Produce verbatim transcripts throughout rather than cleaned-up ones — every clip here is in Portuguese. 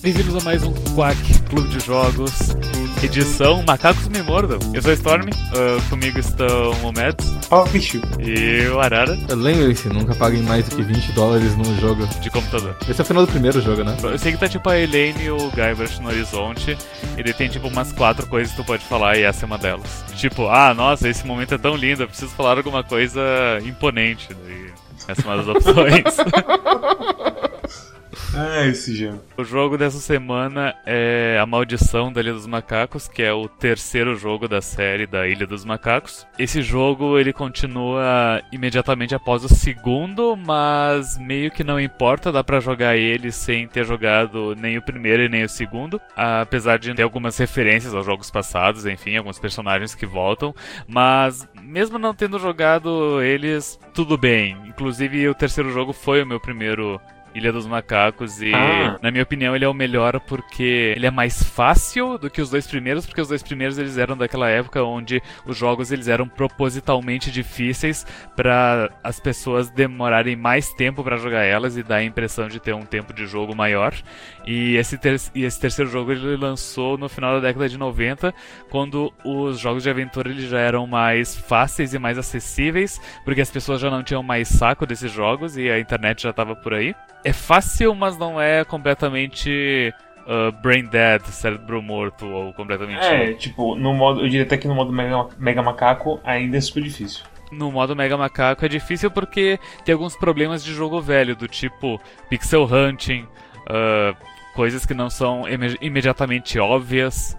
Bem-vindos a mais um Quack, Clube de Jogos, edição Macacos me mordo. Eu sou a Storm, uh, comigo estão o Matt. Ó, bicho. E o Arara. Lembrem-se, nunca paguem mais do que vinte dólares num jogo de computador. Esse é o final do primeiro jogo, né? Eu sei que tá tipo a Elaine e o Guybrush no horizonte, e daí tem tipo umas quatro coisas que tu pode falar e essa é uma delas. Tipo, ah, nossa, esse momento é tão lindo, eu preciso falar alguma coisa imponente. Daí essa é uma das opções. Ah, esse jogo. O jogo dessa semana é A Maldição da Ilha dos Macacos, que é o terceiro jogo da série da Ilha dos Macacos. Esse jogo, ele continua imediatamente após o segundo, mas meio que não importa, dá pra jogar ele sem ter jogado nem o primeiro e nem o segundo, apesar de ter algumas referências aos jogos passados, enfim, alguns personagens que voltam, mas mesmo não tendo jogado eles, tudo bem. Inclusive, o terceiro jogo foi o meu primeiro Ilha dos Macacos e, ah. na minha opinião, ele é o melhor porque ele é mais fácil do que os dois primeiros, porque os dois primeiros eles eram daquela época onde os jogos eles eram propositalmente difíceis pra as pessoas demorarem mais tempo pra jogar elas e dar a impressão de ter um tempo de jogo maior. E esse, ter- e esse terceiro jogo ele lançou no final da década de noventa, quando os jogos de aventura eles já eram mais fáceis e mais acessíveis, porque as pessoas já não tinham mais saco desses jogos e a internet já tava por aí. É fácil, mas não é completamente uh, brain dead, cérebro morto ou completamente... É, tipo, no modo, eu diria até que no modo mega, mega macaco ainda é super difícil. No modo Mega Macaco é difícil porque tem alguns problemas de jogo velho, do tipo pixel hunting, uh, coisas que não são imed- imediatamente óbvias.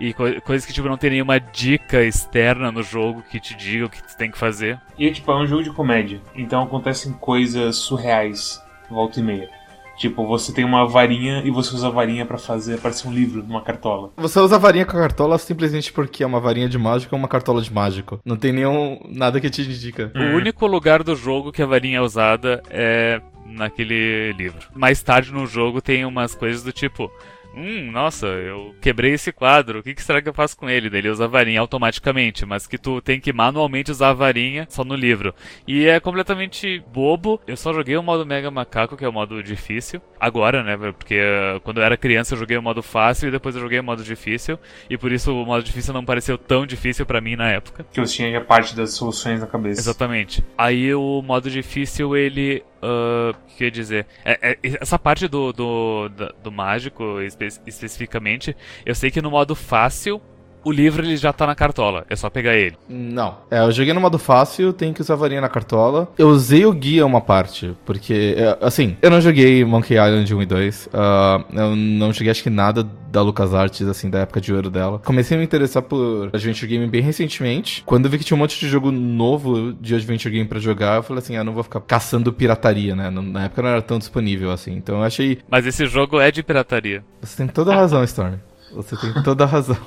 E co- coisas que, tipo, não tem nenhuma dica externa no jogo que te diga o que tu tem que fazer. E, tipo, é um jogo de comédia, então acontecem coisas surreais volta e meia. Tipo, você tem uma varinha e você usa a varinha pra fazer parecer um livro, uma cartola. Você usa a varinha com a cartola simplesmente porque é uma varinha de mágico ou uma cartola de mágico. Não tem nenhum nada que te indica. Hum. O único lugar do jogo que a varinha é usada é naquele livro. Mais tarde no jogo tem umas coisas do tipo... Hum, nossa, eu quebrei esse quadro, o que, que será que eu faço com ele? Daí ele usa a varinha automaticamente, mas que tu tem que manualmente usar a varinha só no livro. E é completamente bobo. Eu só joguei o modo Mega Macaco, que é o modo difícil. Agora, né, porque uh, quando eu era criança eu joguei o modo fácil e depois eu joguei o modo difícil. E por isso o modo difícil não pareceu tão difícil pra mim na época. Que eu tinha já parte das soluções na cabeça. Exatamente. Aí o modo difícil, ele... O uh, que eu ia dizer? É, é, essa parte do, do, do, do mágico, espe- especificamente, eu sei que no modo fácil, o livro ele já tá na cartola, é só pegar ele. Não, é, eu joguei no modo fácil, tem que usar a varinha na cartola. Eu usei o guia uma parte, porque, assim, eu não joguei Monkey Island um e dois, uh, eu não joguei acho que nada da LucasArts, assim, da época de ouro dela. Comecei a me interessar por Adventure Game bem recentemente. Quando eu vi que tinha um monte de jogo novo de Adventure Game pra jogar, eu falei assim, ah, não vou ficar caçando pirataria, né? Na época não era tão disponível, assim, então eu achei... Mas esse jogo é de pirataria. Você tem toda a razão, Storm. Você tem toda a razão.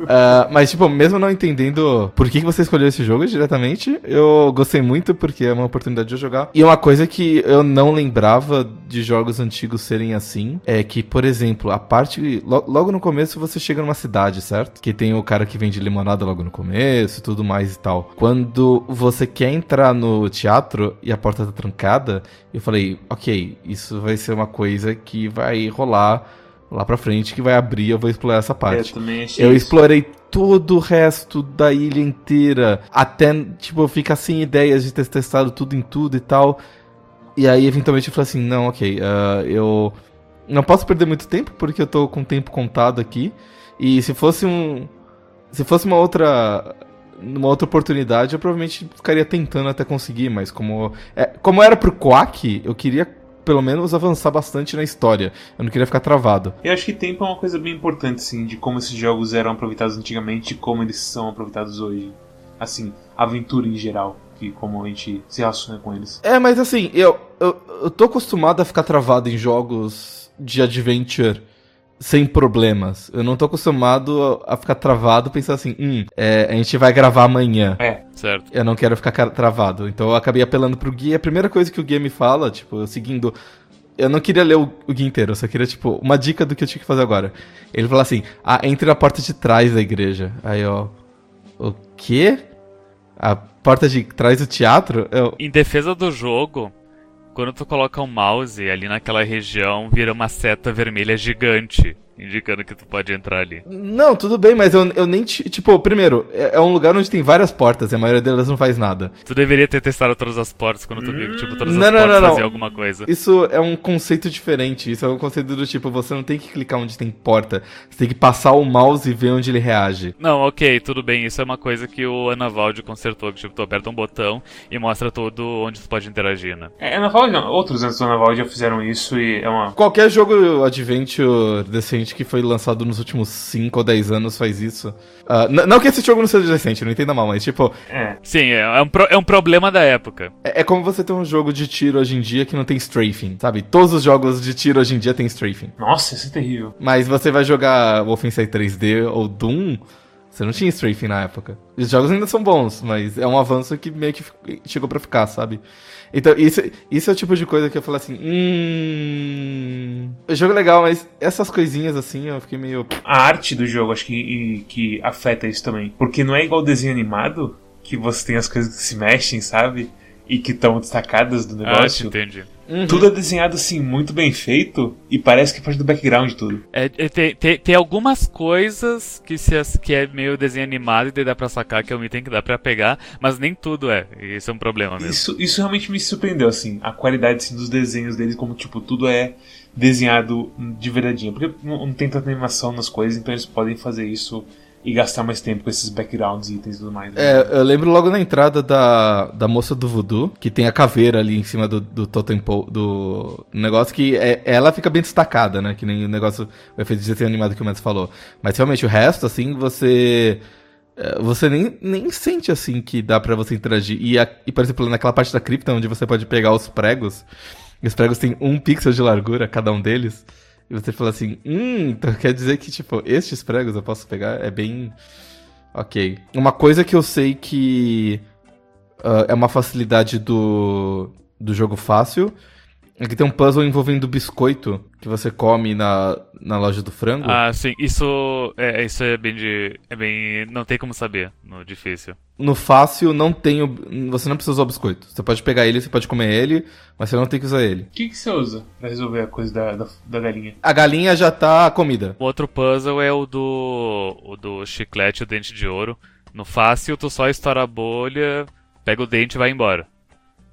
Uh, mas, tipo, mesmo não entendendo por que você escolheu esse jogo diretamente, eu gostei muito porque é uma oportunidade de eu jogar. E uma coisa que eu não lembrava de jogos antigos serem assim é que, por exemplo, a parte... Lo- logo no começo você chega numa cidade, certo? Que tem o cara que vende limonada logo no começo e tudo mais e tal. Quando você quer entrar no teatro e a porta tá trancada, eu falei, ok, isso vai ser uma coisa que vai rolar lá pra frente, que vai abrir, eu vou explorar essa parte. Eu também achei Eu isso. explorei todo o resto da ilha inteira, até, tipo, eu ficar sem ideias de ter testado tudo em tudo e tal. E aí, eventualmente, eu falei assim, não, ok, uh, eu não posso perder muito tempo, porque eu tô com o tempo contado aqui. E se fosse um... Se fosse uma outra... Numa outra oportunidade, eu provavelmente ficaria tentando até conseguir, mas como... É, como era pro Quack, eu queria... pelo menos avançar bastante na história. Eu não queria ficar travado. Eu acho que tempo é uma coisa bem importante, sim, de como esses jogos eram aproveitados antigamente e como eles são aproveitados hoje. Assim, aventura em geral, que como a gente se relaciona com eles. É, mas assim, eu, eu, eu tô acostumado a ficar travado em jogos de adventure sem problemas. Eu não tô acostumado a ficar travado, pensar assim, hum, é, a gente vai gravar amanhã. É, certo. Eu não quero ficar travado. Então eu acabei apelando pro guia. A primeira coisa que o guia me fala, tipo, seguindo... Eu não queria ler o, o guia inteiro, eu só queria, tipo, uma dica do que eu tinha que fazer agora. Ele fala assim, ah, entre na porta de trás da igreja. Aí eu, o quê? A porta de trás do teatro? Eu... Em defesa do jogo... quando tu coloca o mouse ali naquela região, vira uma seta vermelha gigante, indicando que tu pode entrar ali. Não, tudo bem, mas eu, eu nem... Te, tipo, primeiro, é, é um lugar onde tem várias portas e a maioria delas não faz nada. Tu deveria ter testado todas as portas quando tu viu que tipo, todas não, as não, portas não, faziam não. alguma coisa. Isso é um conceito diferente. Isso é um conceito do tipo, você não tem que clicar onde tem porta. Você tem que passar o mouse e ver onde ele reage. Não, ok, tudo bem. Isso é uma coisa que o Anavaldi consertou. Que tipo, tu aperta um botão e mostra tudo onde tu pode interagir, né? É, Anavaldi não. Outros antes do Anavaldi já fizeram isso e é uma... Qualquer jogo adventure decente que foi lançado nos últimos cinco ou dez anos faz isso. Uh, n- não que esse jogo não seja recente, não entenda mal, mas tipo... É. Sim, é um, pro- é um problema da época. É, é como você ter um jogo de tiro hoje em dia que não tem strafing, sabe? Todos os jogos de tiro hoje em dia tem strafing. Nossa, isso é terrível. Mas você vai jogar Wolfenstein três D ou Doom, você não tinha strafing na época. Os jogos ainda são bons, mas é um avanço que meio que chegou pra ficar, sabe? Então, isso, isso é o tipo de coisa que eu falo assim, hum... O jogo é legal, mas essas coisinhas assim, eu fiquei meio... A arte do jogo, acho que, e, que afeta isso também. Porque não é igual desenho animado, que você tem as coisas que se mexem, sabe? E que estão destacadas do negócio. Ah, entendi. Uhum. Tudo é desenhado assim, muito bem feito, e parece que é parte do background tudo. É, é, tem, tem, tem algumas coisas que, se, que é meio desenho animado e daí dá pra sacar, que é um item que dá pra pegar, mas nem tudo é, e isso é um problema mesmo. Isso, isso realmente me surpreendeu, assim, a qualidade assim, dos desenhos deles, como tipo, tudo é desenhado de verdadeinho. Porque não, não tem tanta animação nas coisas, então eles podem fazer isso... E gastar mais tempo com esses backgrounds e itens e tudo mais. Né? É, eu lembro logo na entrada da, da moça do Voodoo, que tem a caveira ali em cima do, do Totem pole, do negócio que é, ela fica bem destacada, né? Que nem o negócio, o efeito de desenho animado que o Matt falou. Mas realmente o resto, assim, você... Você nem, nem sente, assim, que dá pra você interagir. E, a, e, por exemplo, naquela parte da cripta, onde você pode pegar os pregos, e os pregos têm um pixel de largura, cada um deles... E você fala assim, hum, então quer dizer que, tipo, estes pregos eu posso pegar? É bem... Ok. Uma coisa que eu sei que uh, é uma facilidade do, do jogo fácil é que tem um puzzle envolvendo biscoito que você come na, na loja do frango. Ah, sim. Isso é, isso é bem de... É bem... Não tem como saber no difícil. No fácil, não tem o, você não precisa usar o biscoito. Você pode pegar ele, você pode comer ele, mas você não tem que usar ele. O que, que você usa pra resolver a coisa da, da, da galinha? A galinha já tá a comida. O outro puzzle é o do, o do chiclete e o dente de ouro. No fácil, tu só estoura a bolha, pega o dente e vai embora.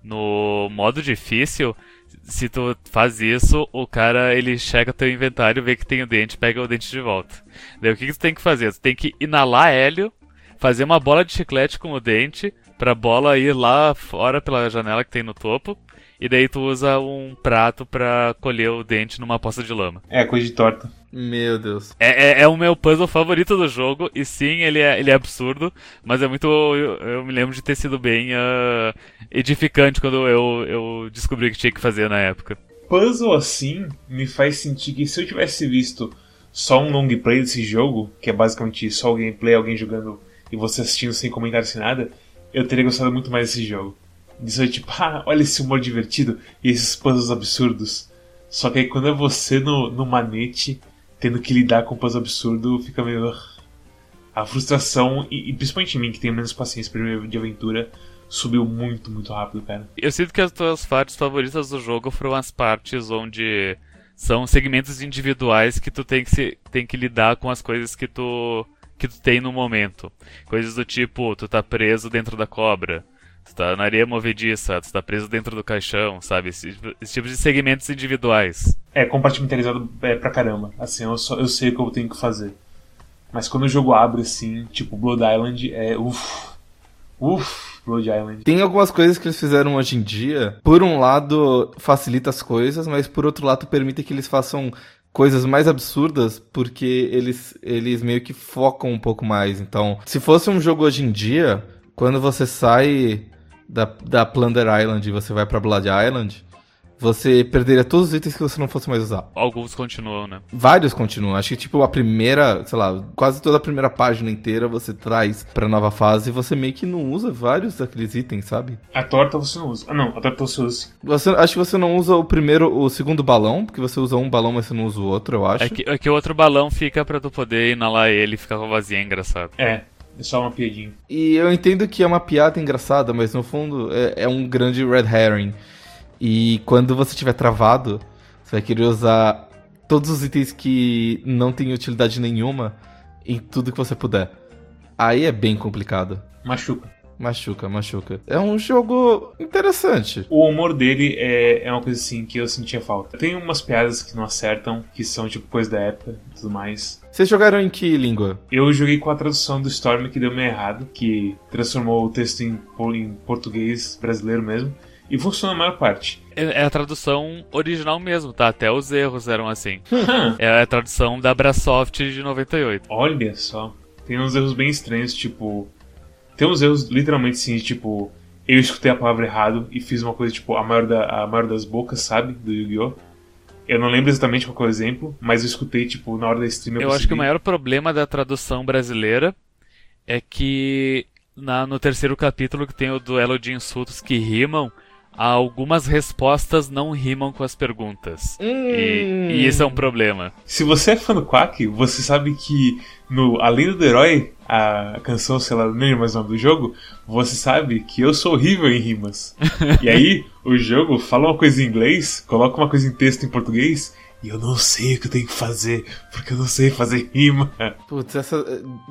No modo difícil, se tu faz isso, o cara, ele chega teu inventário, vê que tem o dente, pega o dente de volta. Daí o que, que tu tem que fazer? Tu tem que inalar hélio, fazer uma bola de chiclete com o dente, pra bola ir lá fora pela janela que tem no topo, e daí tu usa um prato pra colher o dente numa poça de lama. É, coisa de torta. Meu Deus. É, é, é o meu puzzle favorito do jogo, e sim, ele é, ele é absurdo, mas é muito... Eu, eu me lembro de ter sido bem uh, edificante quando eu, eu descobri que tinha que fazer na época. Puzzle assim me faz sentir que se eu tivesse visto só um long play desse jogo, que é basicamente só o gameplay, alguém jogando... E você assistindo sem comentário, sem nada, eu teria gostado muito mais desse jogo. Disso é tipo, ah, olha esse humor divertido e esses puzzles absurdos. Só que aí quando é você no, no manete, tendo que lidar com um puzzle absurdo, fica meio... A frustração, e, e principalmente em mim, que tenho menos paciência para jogo de aventura, subiu muito, muito rápido, cara. Eu sinto que as tuas partes favoritas do jogo foram as partes onde são segmentos individuais que tu tem que, se, tem que lidar com as coisas que tu... que tu tem no momento. Coisas do tipo, tu tá preso dentro da cobra, tu tá na areia movediça, tu tá preso dentro do caixão, sabe? Esse, esse tipo de segmentos individuais. É, compartimentalizado é pra caramba. Assim, eu, só, eu sei o que eu tenho que fazer. Mas quando o jogo abre, assim, tipo, Blood Island é... Uff, uff, Blood Island. Tem algumas coisas que eles fizeram hoje em dia. Por um lado, facilita as coisas, mas por outro lado, permite que eles façam... coisas mais absurdas, porque eles, eles meio que focam um pouco mais. Então, se fosse um jogo hoje em dia, quando você sai da, da Plunder Island e você vai pra Blood Island, você perderia todos os itens que você não fosse mais usar. Alguns continuam, né? Vários continuam. Acho que, tipo, a primeira, sei lá, quase toda a primeira página inteira você traz pra nova fase e você meio que não usa vários daqueles itens, sabe? A torta você não usa. Ah, não. A torta você usa. Você, acho que você não usa o primeiro, o segundo balão, porque você usa um balão, mas você não usa o outro, eu acho. É que, é que o outro balão fica pra tu poder inalar ele e ficar com a vazia, é engraçado. É. É só uma piadinha. E eu entendo que é uma piada engraçada, mas no fundo é, é um grande red herring. E quando você estiver travado, você vai querer usar todos os itens que não tem utilidade nenhuma em tudo que você puder. Aí é bem complicado. Machuca. Machuca, machuca. É um jogo interessante. O humor dele é, é uma coisa assim que eu sentia falta. Tem umas piadas que não acertam, que são tipo coisa da época e tudo mais. Vocês jogaram em que língua? Eu joguei com a tradução do Storm que deu meio errado, que transformou o texto em, em português brasileiro mesmo. E funciona a maior parte. É a tradução original mesmo, tá? Até os erros eram assim. É a tradução da Brasoft de noventa e oito. Olha só. Tem uns erros bem estranhos, tipo... Tem uns erros literalmente assim, tipo... Eu escutei a palavra errado e fiz uma coisa tipo... A maior, da, a maior das bocas, sabe? Do Yu-Gi-Oh! Eu não lembro exatamente qual é o exemplo, mas eu escutei, tipo, na hora da stream... Eu, eu consegui... acho que o maior problema da tradução brasileira é que... Na, no terceiro capítulo, que tem o duelo de insultos que rimam... Algumas respostas não rimam com as perguntas. Hum. E, e isso é um problema. Se você é fã do Quack, você sabe que no A Lenda do Herói, a canção, sei lá, não lembro mais o nome do jogo, você sabe que eu sou horrível em rimas. E aí, o jogo fala uma coisa em inglês, coloca uma coisa em texto em português, e eu não sei o que eu tenho que fazer, porque eu não sei fazer rima. Putz, essa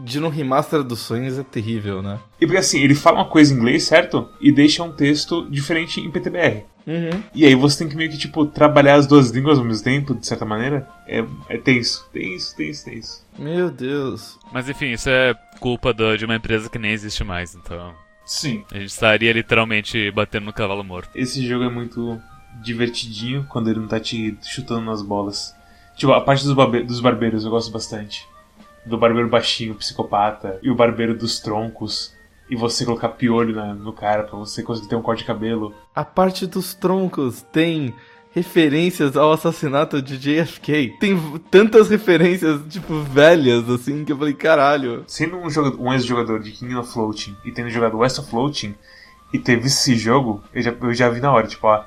de não rimar as traduções é terrível, né? E porque assim, ele fala uma coisa em inglês, certo? E deixa um texto diferente em P T B R. Uhum. E aí você tem que meio que, tipo, trabalhar as duas línguas ao mesmo tempo, de certa maneira. É, é tenso, tenso, tenso, tenso. Meu Deus. Mas enfim, isso é culpa do, de uma empresa que nem existe mais, então... Sim. A gente estaria literalmente batendo no cavalo morto. Esse jogo é muito... divertidinho quando ele não tá te chutando nas bolas. Tipo, a parte dos, barbe- dos barbeiros eu gosto bastante. Do barbeiro baixinho, psicopata, e o barbeiro dos troncos. E você colocar piolho na, no cara pra você conseguir ter um corte de cabelo. A parte dos troncos tem referências ao assassinato de J F K. Tem tantas referências, tipo, velhas, assim, que eu falei, caralho. Sendo um, jogador, um ex-jogador de King of Floating e tendo jogado West of Floating e ter visto esse jogo, eu já, eu já vi na hora, tipo, ó...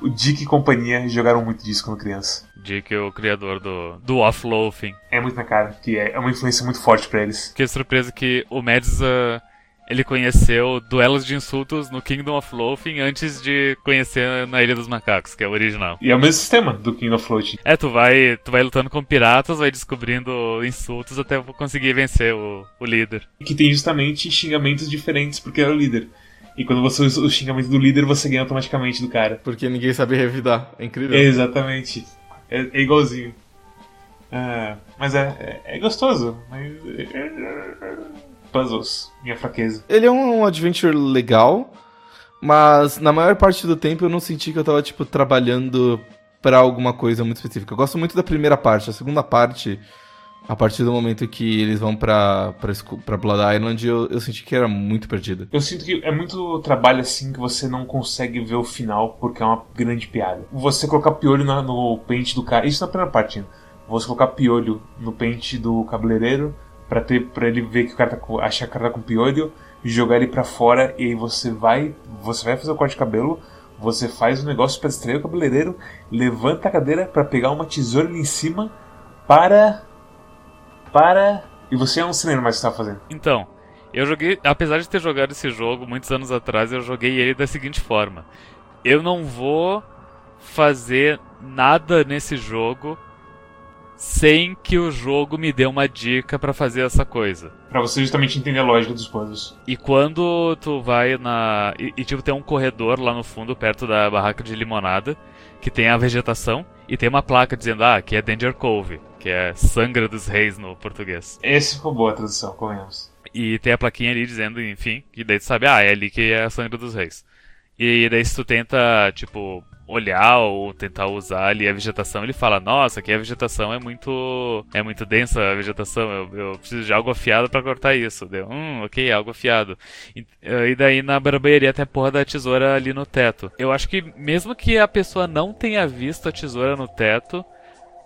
O Dick e companhia jogaram muito disso quando criança. Dick é o criador do, do off-loafing. É muito na cara, que é uma influência muito forte pra eles. Fiquei surpreso que o Mads, uh, ele conheceu duelos de insultos no Kingdom of Loafing antes de conhecer na Ilha dos Macacos, que é o original. E é o mesmo sistema do Kingdom of Loafing. É, tu vai, tu vai lutando com piratas, vai descobrindo insultos até conseguir vencer o, o líder. Que tem justamente xingamentos diferentes porque era o líder. E quando você usa o xingamento do líder, você ganha automaticamente do cara. Porque ninguém sabe revidar. É incrível. É, exatamente. É, é igualzinho. Ah, mas é, é, é gostoso. Mas... Puzzles. Minha fraqueza. Ele é um adventure legal, mas na maior parte do tempo eu não senti que eu tava, tipo, trabalhando pra alguma coisa muito específica. Eu gosto muito da primeira parte. A segunda parte... A partir do momento que eles vão pra, pra, pra Blood Island, eu, eu senti que era muito perdida. Eu sinto que é muito trabalho assim que você não consegue ver o final, porque é uma grande piada. Você colocar piolho na, no pente do cara... Isso na primeira parte, né? Você colocar piolho no pente do cabeleireiro, pra, ter, pra ele ver que o cara tá com, achar que o cara tá com piolho, jogar ele pra fora, e aí você vai, você vai fazer o corte de cabelo, você faz o negócio pra distrair o cabeleireiro, levanta a cadeira pra pegar uma tesoura ali em cima, para... Para... E você é um cinema, mas você tá fazendo. Então, eu joguei... Apesar de ter jogado esse jogo muitos anos atrás, eu joguei ele da seguinte forma. Eu não vou fazer nada nesse jogo sem que o jogo me dê uma dica pra fazer essa coisa. Pra você justamente entender a lógica dos puzzles. E quando tu vai na... E, e tipo, tem um corredor lá no fundo, perto da barraca de limonada, que tem a vegetação, e tem uma placa dizendo, ah, aqui é Danger Cove. Que é Sangra dos Reis no português. Essa foi boa a tradução, convenhamos. E tem a plaquinha ali dizendo, enfim, que daí tu sabe, ah, é ali que é a Sangra dos Reis. E daí se tu tenta, tipo, olhar ou tentar usar ali a vegetação, ele fala, nossa, aqui a vegetação é muito é muito densa a vegetação, eu, eu preciso de algo afiado pra cortar isso. Deu, hum, ok, algo afiado. E, e daí na barbearia tem a porra da tesoura ali no teto. Eu acho que mesmo que a pessoa não tenha visto a tesoura no teto,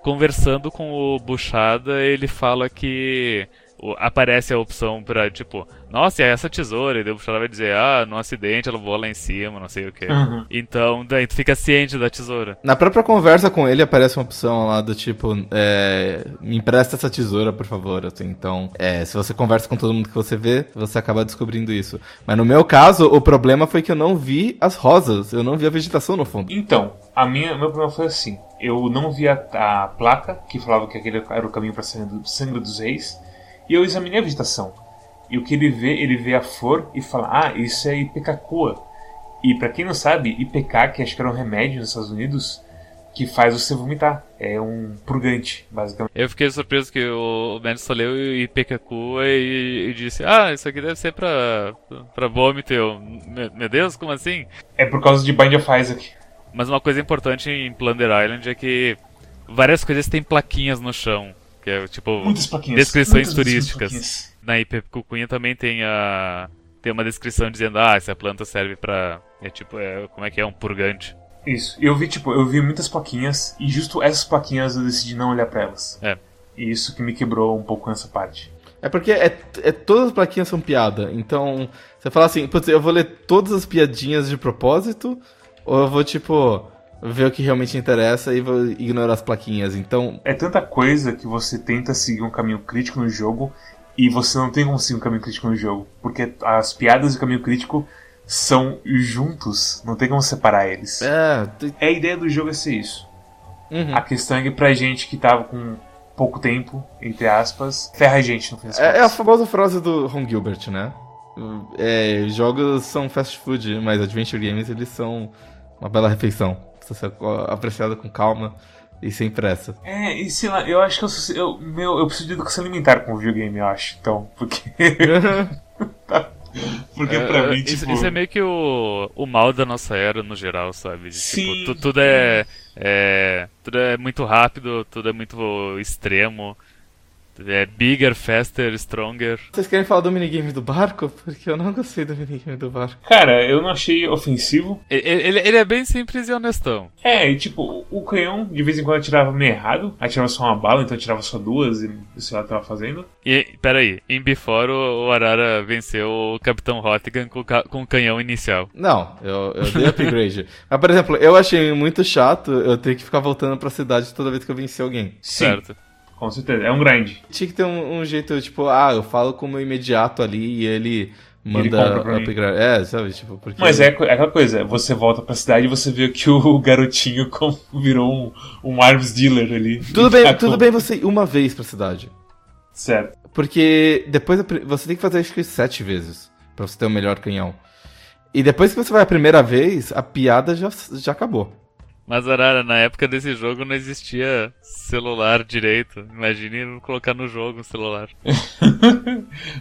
conversando com o Buchada, ele fala que o, aparece a opção pra, tipo, nossa, é essa tesoura, e daí o puxador vai dizer, ah, no acidente ela voa lá em cima, não sei o que. Uhum. Então, daí tu fica ciente da tesoura. Na própria conversa com ele aparece uma opção lá do tipo, é, me empresta essa tesoura, por favor, assim, então, é, se você conversa com todo mundo que você vê, você acaba descobrindo isso. Mas no meu caso, o problema foi que eu não vi as rosas, eu não vi a vegetação no fundo. Então, a minha, meu problema foi assim, eu não vi a, a placa que falava que aquele era o caminho para Sangra dos Reis, e eu examinei a vegetação. E o que ele vê, ele vê a flor e fala, ah, isso é Ipecacua. E pra quem não sabe, Ipecac, que acho que era um remédio nos Estados Unidos, que faz você vomitar. É um purgante, basicamente. Eu fiquei surpreso que o médico só leu Ipecacua e, e disse, ah, isso aqui deve ser pra, pra vômito. Eu, meu Deus, como assim? É por causa de Bind of Isaac. Mas uma coisa importante em Plunder Island é que várias coisas têm plaquinhas no chão. Que é, tipo, descrições muitas turísticas. Muitas Na Ipecacuinha também tem a tem uma descrição dizendo, ah, essa planta serve pra... É tipo, é, como é que é? Um purgante. Isso. Eu vi, tipo, eu vi muitas plaquinhas e justo essas plaquinhas eu decidi não olhar pra elas. É. E isso que me quebrou um pouco nessa parte. É porque é, é, todas as plaquinhas são piada. Então, você fala assim, putz, eu vou ler todas as piadinhas de propósito ou eu vou, tipo... ver o que realmente interessa e vou ignorar as plaquinhas, então... É tanta coisa que você tenta seguir um caminho crítico no jogo e você não tem como seguir um caminho crítico no jogo, porque as piadas e o caminho crítico são juntos, não tem como separar eles. É, tu... é a ideia do jogo é ser isso. Uhum. A questão é que pra gente que tava com pouco tempo, entre aspas, ferra a gente no fim das contas. É a famosa frase do Ron Gilbert, né? É, jogos são fast food, mas adventure games eles são uma bela refeição. Ser apreciado com calma e sem pressa. É, e sei lá, eu acho que eu, eu, meu, eu preciso de educação alimentar com o videogame, eu acho, então, porque... porque é, pra mim, tipo... Isso, isso é meio que o, o mal da nossa era no geral, sabe? De, Sim. Tipo, tu, tudo, é, é, tudo é muito rápido, tudo é muito extremo, é bigger, faster, stronger. Vocês querem falar do minigame do barco? Porque eu não gostei do minigame do barco. Cara, eu não achei ofensivo. Ele, ele, ele é bem simples e honestão. É, e tipo, o canhão de vez em quando atirava meio errado. Atirava só uma bala, então atirava só duas e sei lá o que tava fazendo. E, peraí, em Before o, o Arara venceu o Capitão Hottigan com, com o canhão inicial. Não, eu, eu dei upgrade. Mas, por exemplo, eu achei muito chato eu ter que ficar voltando pra cidade toda vez que eu venci alguém. Sim. Certo. Com certeza, é um grind. Tinha que ter um, um jeito, tipo, ah, eu falo com o meu imediato ali e ele manda upgrade. É, sabe, tipo, porque... Mas é, é aquela coisa, você volta pra cidade e você vê que o garotinho virou um, um arms dealer ali. Tudo bem, tá tudo com... bem você ir uma vez pra cidade. Certo. Porque depois você tem que fazer acho que sete vezes pra você ter o melhor canhão. E depois que você vai a primeira vez, a piada já, já acabou. Mas, Arara, na época desse jogo não existia celular direito. Imagine colocar no jogo um celular.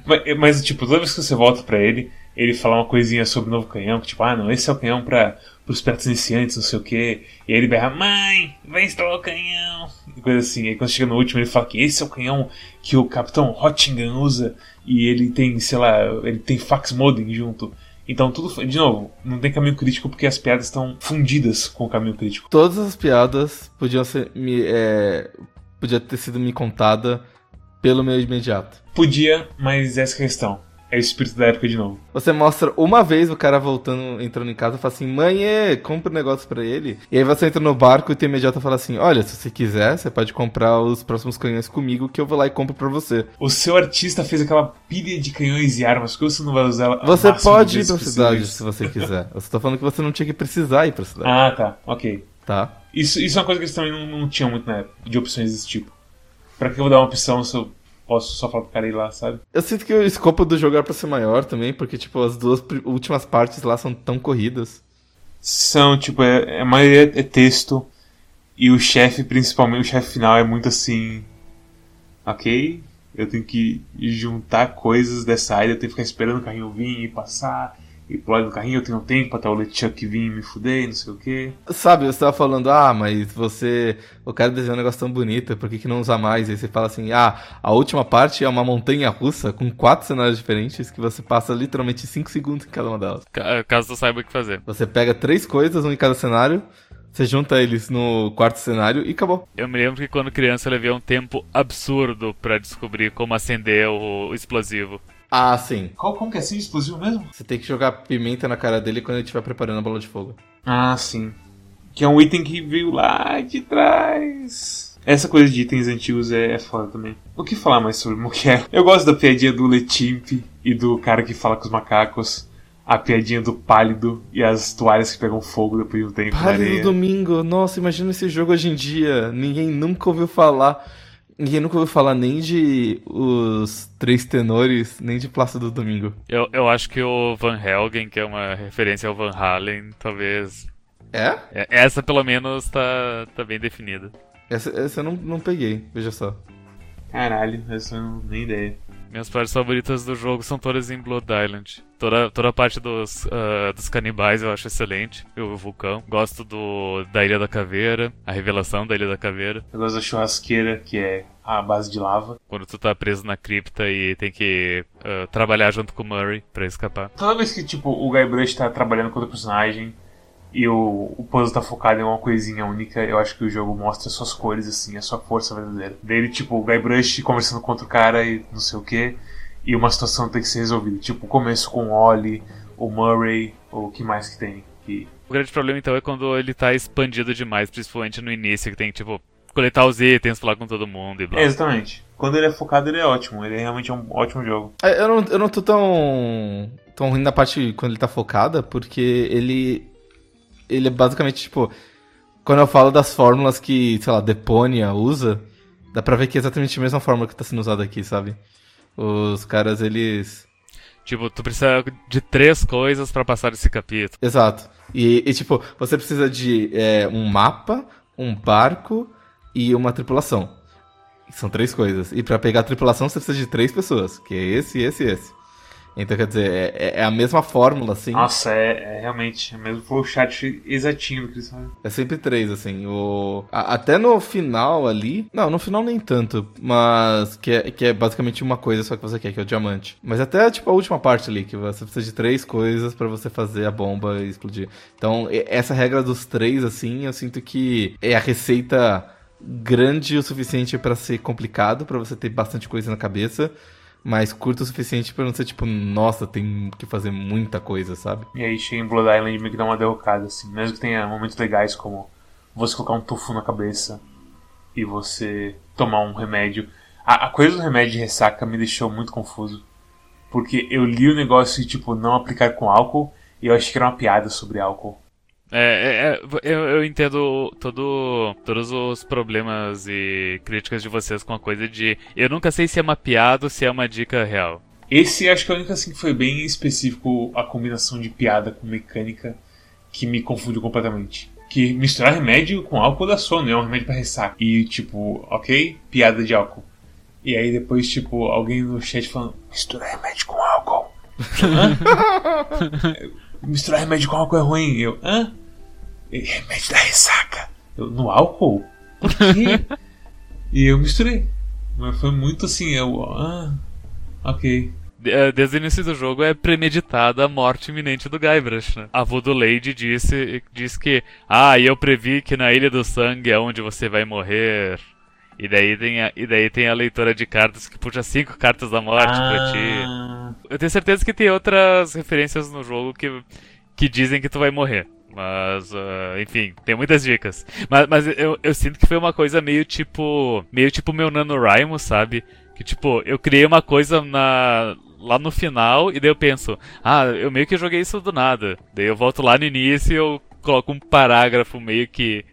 mas, mas, tipo, toda vez que você volta pra ele, ele fala uma coisinha sobre o novo canhão, que tipo, ah, não, esse é o canhão pra, pros pertos iniciantes, não sei o quê. E aí ele berra, mãe, vai instalar o canhão. E coisa assim. E aí quando chega no último, ele fala que esse é o canhão que o Capitão Hottigan usa e ele tem, sei lá, ele tem fax modem junto. Então, tudo, de novo, não tem caminho crítico porque as piadas estão fundidas com o caminho crítico. Todas as piadas podiam ser me, é, podia ter sido me contada pelo meu imediato. Podia, mas essa questão. É o espírito da época de novo. Você mostra uma vez o cara voltando, entrando em casa e fala assim, mãe, é, compra um negócio pra ele. E aí você entra no barco e tem imediato fala assim, olha, se você quiser, você pode comprar os próximos canhões comigo que eu vou lá e compro pra você. O seu artista fez aquela pilha de canhões e armas, que você não vai usar ela. Você pode ir pra cidade se você quiser. Eu só tô falando que você não tinha que precisar ir pra cidade. Ah, tá, ok. Tá. Isso, isso é uma coisa que eles também não, não tinham muito na época, de opções desse tipo. Pra que eu vou dar uma opção se eu... posso só falar pro cara ir lá, sabe? Eu sinto que o escopo do jogo era pra ser maior também, porque, tipo, as duas últimas partes lá são tão corridas. São, tipo, é, a maioria é texto, e o chefe, principalmente, o chefe final é muito assim... Ok, eu tenho que juntar coisas dessa área, eu tenho que ficar esperando o carrinho vir e passar... E pula no carrinho, eu tenho tempo até o LeChuck vir e me fuder, não sei o quê. Sabe, você tava falando, ah, mas você... O cara desenhou um negócio tão bonito, por que que não usar mais? Aí você fala assim, ah, a última parte é uma montanha russa com quatro cenários diferentes que você passa literalmente cinco segundos em cada uma delas. Caso tu saiba o que fazer. Você pega três coisas, um em cada cenário, Você junta eles no quarto cenário e acabou. Eu me lembro que quando criança eu levei um tempo absurdo pra descobrir como acender o explosivo. Ah, sim. Qual, como que é assim, explosivo mesmo? Você tem que jogar pimenta na cara dele quando ele estiver preparando a bola de fogo. Ah, sim. Que é um item que veio lá de trás. Essa coisa de itens antigos é, é foda também. O que falar mais sobre Monkey Island? Eu gosto da piadinha do Letimp e do cara que fala com os macacos. A piadinha do Pálido e as toalhas que pegam fogo depois de um tempo na areia. Plácido Domingo, nossa, imagina esse jogo hoje em dia. Ninguém nunca ouviu falar. Ninguém nunca ouviu falar nem de Os Três Tenores, nem de Plácido Domingo. Eu, eu acho que o Van Helgen, que é uma referência ao Van Halen, talvez. É? Essa pelo menos tá, tá bem definida. Essa, essa eu não, não peguei, veja só. Caralho, essa eu não nem ideia. Minhas partes favoritas do jogo são todas em Blood Island. Toda, toda a parte dos, uh, dos canibais eu acho excelente. O vulcão. Gosto do, da Ilha da Caveira. A revelação da Ilha da Caveira. Eu gosto da churrasqueira, que é a base de lava. Quando tu tá preso na cripta e tem que uh, trabalhar junto com o Murray pra escapar. Toda vez que tipo o Guybrush tá trabalhando com outro personagem e o, o puzzle tá focado em uma coisinha única, eu acho que o jogo mostra as suas cores, assim, a sua força verdadeira. Dele, tipo, o Guybrush conversando com outro cara e não sei o que, e uma situação tem que ser resolvida. Tipo, o começo com o Ollie, o Murray, ou o que mais que tem. Que... O grande problema, então, é quando ele tá expandido demais, principalmente no início, que tem que, tipo, coletar os itens, falar com todo mundo e blá. É, exatamente. Quando ele é focado, ele é ótimo. Ele é realmente um ótimo jogo. Eu não, eu não tô tão, tão ruim na parte quando ele tá focado, porque ele... Ele é basicamente, tipo... Quando eu falo das fórmulas que, sei lá, Deponia usa... Dá pra ver que é exatamente a mesma fórmula que tá sendo usada aqui, sabe? Os caras, eles... Tipo, tu precisa de três coisas pra passar esse capítulo. Exato. E, e tipo, você precisa de é, um mapa, um barco e uma tripulação. São três coisas. E pra pegar a tripulação, você precisa de três pessoas. Que é esse, esse e esse. Então, quer dizer, é, é a mesma fórmula, assim. Nossa, é, é realmente, é mesmo o chat exatinho que eles fazem. É sempre três, assim. O... A, até no final ali... Não, no final nem tanto, mas que é, que é basicamente uma coisa só que você quer, que é o diamante. Mas até, tipo, a última parte ali, que você precisa de três coisas pra você fazer a bomba e explodir. Então, essa regra dos três, assim, eu sinto que é a receita grande o suficiente pra ser complicado, pra você ter bastante coisa na cabeça... Mas curto o suficiente pra não ser tipo, nossa, tem que fazer muita coisa, sabe? E aí chega em Blood Island e meio que dá uma derrocada, assim. Mesmo que tenha momentos legais como você colocar um tofu na cabeça e você tomar um remédio. A, a coisa do remédio de ressaca me deixou muito confuso. Porque eu li o negócio de tipo, não aplicar com álcool e eu achei que era uma piada sobre álcool. É, é, eu, eu entendo todo, todos os problemas e críticas de vocês com a coisa de... Eu nunca sei se é uma piada ou se é uma dica real. Esse acho que a única assim que foi bem específico a combinação de piada com mecânica que me confundiu completamente. Que misturar remédio com álcool dá sono, é um remédio pra ressaca. E tipo, ok, piada de álcool. E aí depois tipo, alguém no chat falando, misturar remédio com álcool. Misturar remédio com álcool é ruim. Eu, hã? Remédio da ressaca. Eu, no álcool? Por quê? E eu misturei. Mas foi muito assim, eu... Ah, ok. Desde o início do jogo é premeditada a morte iminente do Guybrush, né? A Voodoo Lady disse, disse que... Ah, eu previ que na Ilha do Sangue é onde você vai morrer. E daí tem a, e daí tem a leitora de cartas que puxa cinco cartas da morte ah. pra ti. Eu tenho certeza que tem outras referências no jogo que, que dizem que tu vai morrer. Mas, uh, enfim, tem muitas dicas. Mas, mas eu, eu sinto que foi uma coisa meio tipo... Meio tipo meu NaNoWriMo, sabe? Que tipo, eu criei uma coisa na, lá no final e daí eu penso... Ah, eu meio que joguei isso do nada. Daí eu volto lá no início e eu coloco um parágrafo meio que...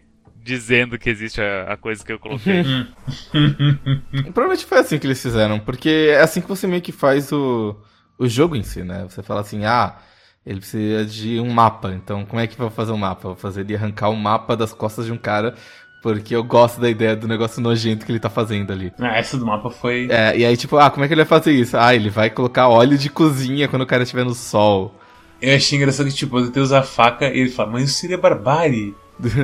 Dizendo que existe a, a coisa que eu coloquei. Provavelmente foi assim que eles fizeram, porque é assim que você meio que faz o, o jogo em si, né? Você fala assim, ah... Ele precisa de um mapa, então como é que eu vou fazer um mapa? Eu vou fazer ele arrancar o mapa das costas de um cara, porque eu gosto da ideia do negócio nojento que ele tá fazendo ali. Ah, essa do mapa foi... É, e aí tipo, ah, como é que ele vai fazer isso? Ah, ele vai colocar óleo de cozinha quando o cara estiver no sol. Eu achei engraçado que tipo, você usa a faca e ele fala, mas isso seria barbárie.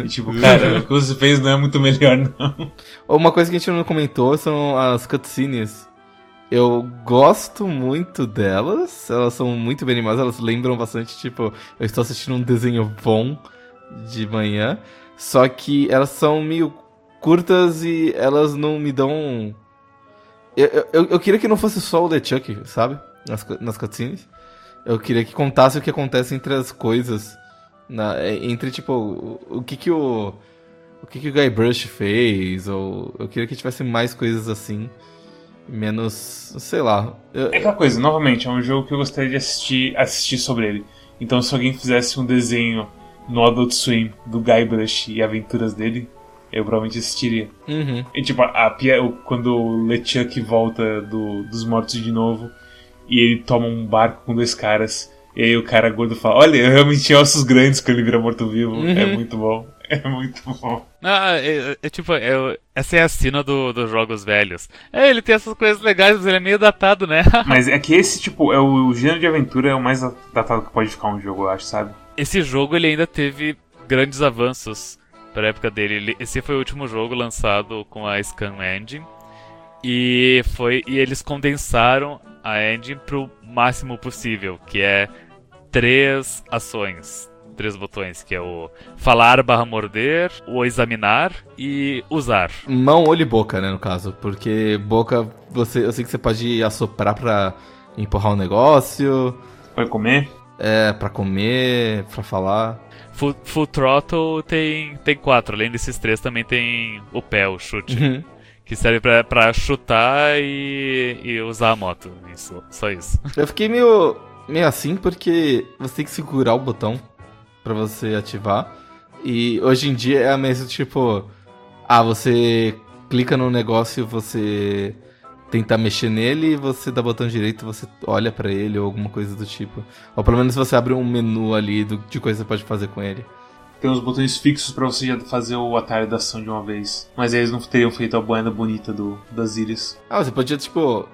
E, tipo, cara, o que você fez não é muito melhor, não. Uma coisa que a gente não comentou são as cutscenes. Eu gosto muito delas, elas são muito bem animadas, elas lembram bastante, tipo, eu estou assistindo um desenho bom de manhã, Só que elas são meio curtas e elas não me dão... Eu, eu, eu queria que não fosse só o LeChuck, sabe? Nas, nas cutscenes. Eu queria que contasse o que acontece entre as coisas. Na, entre, tipo, o, o que que o... O que que o Guybrush fez, ou... Eu queria que tivesse mais coisas assim. Menos... sei lá. Eu, é aquela coisa, novamente, é um jogo que eu gostaria de assistir, assistir sobre ele. Então se alguém fizesse um desenho no Adult Swim do Guybrush e aventuras dele, eu provavelmente assistiria. Uhum. E tipo, a, a, quando o LeChuck volta do, dos mortos de novo, e ele toma um barco com dois caras, e aí o cara gordo fala, olha, eu realmente tinha ossos grandes quando ele vira morto-vivo. Uhum. É muito bom. É muito bom. Ah, é, é, tipo, é, essa é a sina do, dos jogos velhos. É, ele tem essas coisas legais, mas ele é meio datado, né? Mas é que esse, tipo, é o, o gênero de aventura é o mais datado que pode ficar um jogo, eu acho, sabe? Esse jogo, ele ainda teve grandes avanços pra época dele. Ele, esse foi o último jogo lançado com a Scan Engine. E, foi, e eles condensaram a engine pro máximo possível, que é três ações. Três botões, que é o falar barra morder, o examinar e usar. Mão, olho e boca, né, no caso. Porque boca, você, eu sei que você pode assoprar pra empurrar um negócio. Pra comer. É, pra comer, pra falar. Full, full throttle tem, tem quatro. Além desses três também tem o pé, o chute. Uhum. Que serve pra, pra chutar e, e usar a moto. Isso, só isso. Eu fiquei meio, meio assim porque você tem que segurar o botão pra você ativar. E hoje em dia é a mesma, tipo... Ah, você clica no negócio, você tenta mexer nele e você dá botão direito, você olha pra ele ou alguma coisa do tipo. Ou pelo menos você abre um menu ali do, de coisa que você pode fazer com ele. Tem uns botões fixos pra você já fazer o atalho da ação de uma vez. Mas eles não teriam feito a boina bonita do, das ilhas. Ah, você podia, tipo...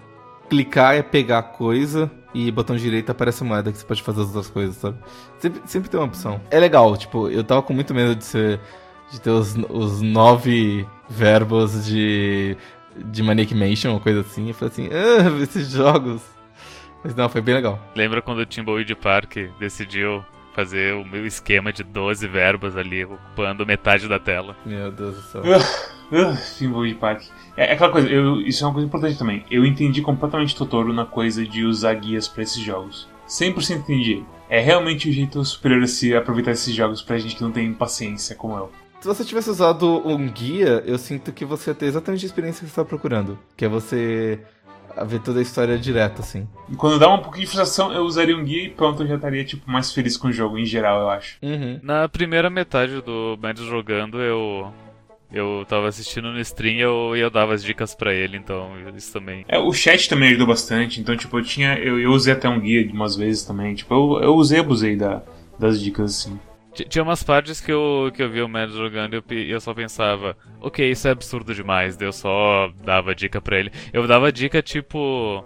clicar é pegar coisa e botão direito aparece a moeda que você pode fazer as outras coisas, sabe? Sempre, sempre tem uma opção. É legal, tipo, eu tava com muito medo de ser de ter os, os nove verbos de, de Maniac Mansion, uma coisa assim. Eu falei assim, ah, esses jogos. Mas não, foi bem legal. Lembra quando o Thimbleweed Park decidiu fazer o meu esquema de doze verbos ali, ocupando metade da tela? Meu Deus do céu. Uh, Thimbleweed Park. É aquela coisa, eu, isso é uma coisa importante também. Eu entendi completamente Totoro na coisa de usar guias pra esses jogos. cem por cento entendi. É realmente o jeito superior a se aproveitar esses jogos pra gente que não tem paciência como eu. Se você tivesse usado um guia, eu sinto que você ia ter exatamente a experiência que você estava procurando. Que é você ver toda a história direta, assim. E quando dá um pouquinho de frustração, eu usaria um guia e pronto, eu já estaria tipo, mais feliz com o jogo em geral, eu acho. Uhum. Na primeira metade do Matt jogando, eu... Eu tava assistindo no stream e eu, eu dava as dicas pra ele, então isso também... É, o chat também ajudou bastante, então tipo, eu tinha... Eu, eu usei até um guia umas vezes também, tipo, eu, eu usei e abusei da, das dicas, assim. Tinha umas partes que eu, que eu vi o Matt jogando e eu, eu só pensava, ok, isso é absurdo demais, daí eu só dava dica pra ele. Eu dava dica, tipo...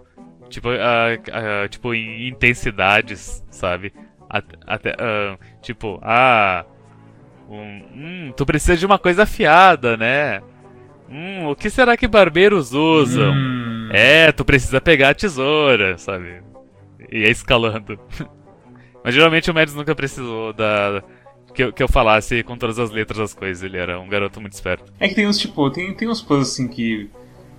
Tipo, a, a, tipo em intensidades, sabe? Até... A, tipo, ah... Um, hum, tu precisa de uma coisa afiada, né? Hum, o que será que barbeiros usam? Hum. É, tu precisa pegar a tesoura, sabe? E é escalando. Mas geralmente o Mads nunca precisou da... que, eu, que eu falasse com todas as letras das coisas. Ele era um garoto muito esperto. É que tem uns, tipo, tem, tem uns puzzles assim que,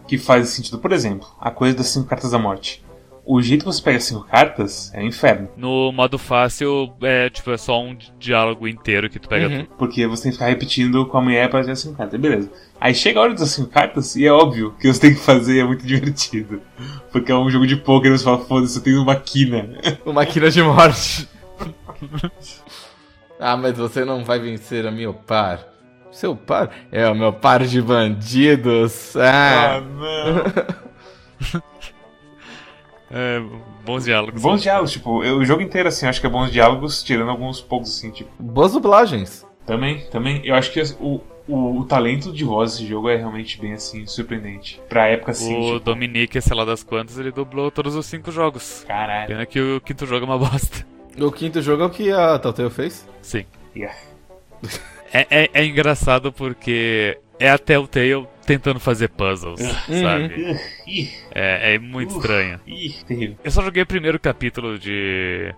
que fazem sentido. Por exemplo, a coisa das cinco cartas da morte. O jeito que você pega cinco cartas é um inferno. No modo fácil, é tipo é só um diálogo inteiro que tu pega uhum. tudo. Porque você tem que ficar repetindo com a mulher pra ter as cinco cartas, beleza. Aí chega a hora das cinco cartas e é óbvio que você tem que fazer, é muito divertido. Porque é um jogo de poker e você fala, foda-se, eu tenho uma quina. Uma quina de morte. Ah, mas você não vai vencer a meu par. Seu par? É, o meu par de bandidos. Ah, ah não. É, bons diálogos. Bons diálogos, tipo, eu, o jogo inteiro, assim, acho que é bons diálogos, tirando alguns poucos, assim, tipo. Boas dublagens. Também, também. Eu acho que o, o, o talento de voz desse jogo é realmente bem, assim, surpreendente. Pra época, assim. O tipo... Dominique, sei lá das quantas, ele dublou todos os cinco jogos. Caralho. Pena que o quinto jogo é uma bosta. O quinto jogo é o que a Telltale fez? Sim. Yeah. é, é, é engraçado porque é a Telltale tentando fazer puzzles, uh, sabe? Uh, uh, é, é muito uh, estranho. Uh, eu só joguei o primeiro capítulo de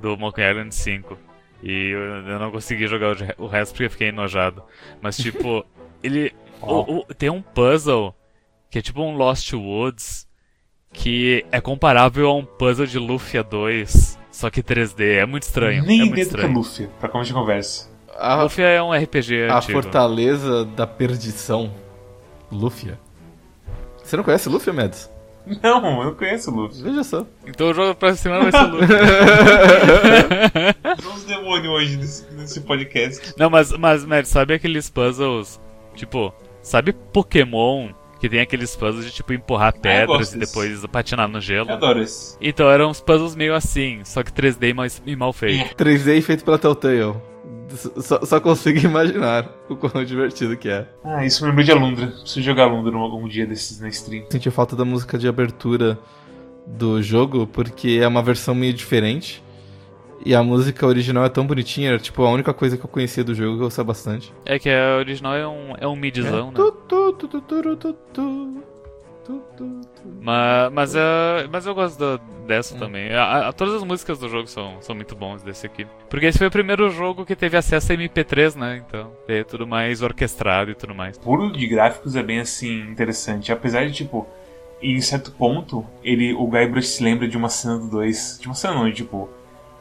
do Monkey Island cinco. E eu, eu não consegui jogar o resto porque eu fiquei enojado. Mas tipo, ele... O, o, tem um puzzle que é tipo um Lost Woods, que é comparável a um puzzle de Lufia dois, só que três D. É muito estranho. Nem é muito estranho. Que é Lufia, pra como a gente conversa. A, Lufia é um R P G a antigo. A Fortaleza da Perdição. Lufia. Você não conhece Lufia, Mads? Não, eu não conheço o Lufia. Veja só. Então o jogo pra semana vai ser Lufia. Tem uns demônios hoje nesse, nesse podcast. Não, mas, mas Mads, sabe aqueles puzzles, tipo... Sabe Pokémon, que tem aqueles puzzles de tipo empurrar pedras e depois patinar no gelo? Eu adoro isso. Então eram uns puzzles meio assim, só que três D e mal, e mal feito. três D e feito pela Telltale. Só, só consigo imaginar o quão divertido que é. Ah, isso me lembra de Alundra. Preciso jogar Alundra algum dia desses na stream. Senti falta da música de abertura do jogo, porque é uma versão meio diferente. E a música original é tão bonitinha, era tipo a única coisa que eu conhecia do jogo que eu gostava bastante. É que a original é um, é um midzão, é. Né? Tu, tu, tu, tu, tu, tu, tu, tu, tu. Mas, mas, é, mas eu gosto da, dessa hum. também. A, a, todas as músicas do jogo são, são muito bons desse aqui. Porque esse foi o primeiro jogo que teve acesso a M P três, né? Então, é tudo mais orquestrado e tudo mais. O pulo de gráficos é bem assim, interessante. Apesar de, tipo, em certo ponto, ele, o Guybrush se lembra de uma cena do dois. De uma cena não, tipo...